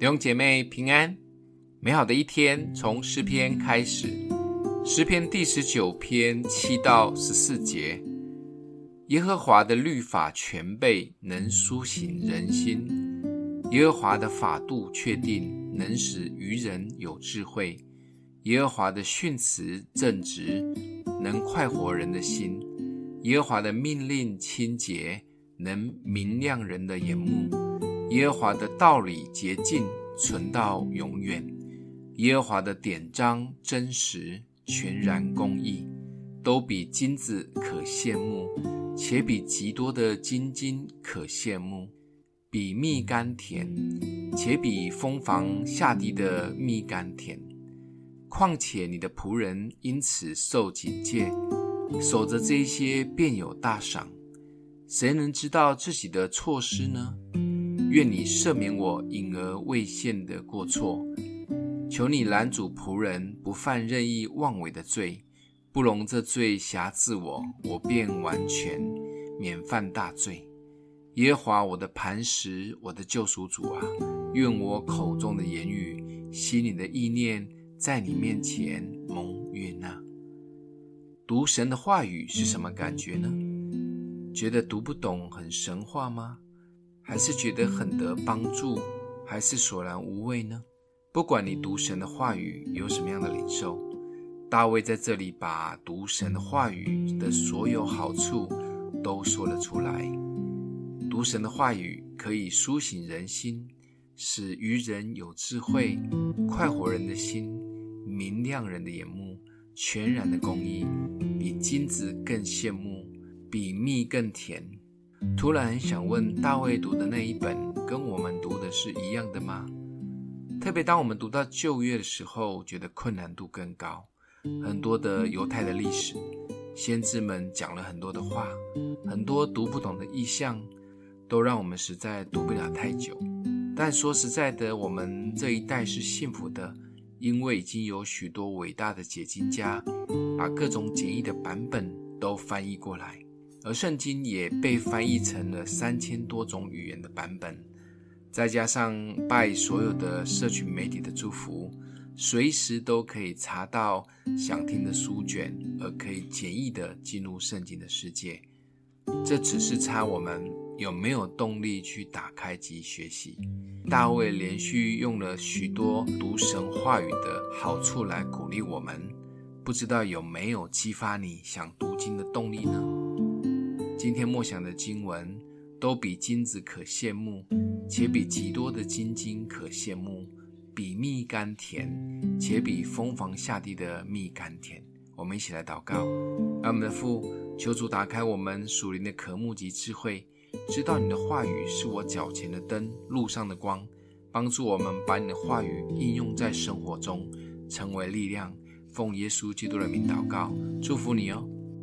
弟兄姐妹平安，美好的一天从诗篇开始。诗篇第19篇7到14节，耶和华的律法全备，能苏醒人心；耶和华的法度确定，能使愚人有智慧；耶和华的训词正直，能快活人的心；耶和华的命令清洁，能明亮人的眼目；耶和华的道理洁净，存到永远；耶和华的典章真实，全然公义，都比金子可羡慕，且比极多的精金可羡慕；比蜜甘甜，且比蜂房下滴的蜜甘甜。况且你的仆人因此受警戒，守着这些便有大赏。谁能知道自己的错失呢？愿你赦免我隐而未现的过错，求你拦阻仆人不犯任意妄为的罪，不容这罪辖制我，我便完全免犯大罪。耶和华我的磐石，我的救赎主啊，愿我口中的言语，心里的意念，在你面前蒙悦纳。读神的话语是什么感觉呢？觉得读不懂很神话吗？还是觉得很得帮助，还是索然无味呢？不管你读神的话语有什么样的领受，大卫在这里把读神的话语的所有好处都说了出来。读神的话语可以苏醒人心，使愚人有智慧，快活人的心，明亮人的眼目，全然的公义，比金子更羡慕，比蜜更甜。突然很想问，大卫读的那一本跟我们读的是一样的吗？特别当我们读到旧约的时候，觉得困难度更高。很多的犹太的历史，先知们讲了很多的话，很多读不懂的意象，都让我们实在读不了太久。但说实在的，我们这一代是幸福的，因为已经有许多伟大的解经家把各种简易的版本都翻译过来，而圣经也被翻译成了3000多种语言的版本，再加上拜所有的社群媒体的祝福，随时都可以查到想听的书卷，而可以简易的进入圣经的世界。这只是差我们有没有动力去打开及学习。大卫连续用了许多读神话语的好处来鼓励我们，不知道有没有激发你想读经的动力呢？今天默想的经文，都比金子可羡慕，且比极多的精金可羡慕；比蜜甘甜，且比蜂房下滴的蜜甘甜。我们一起来祷告。阿们的父，求主打开我们属灵的渴慕及智慧，知道你的话语是我脚前的灯，路上的光，帮助我们把你的话语应用在生活中，成为力量。奉耶稣基督的名祷告，祝福你哦。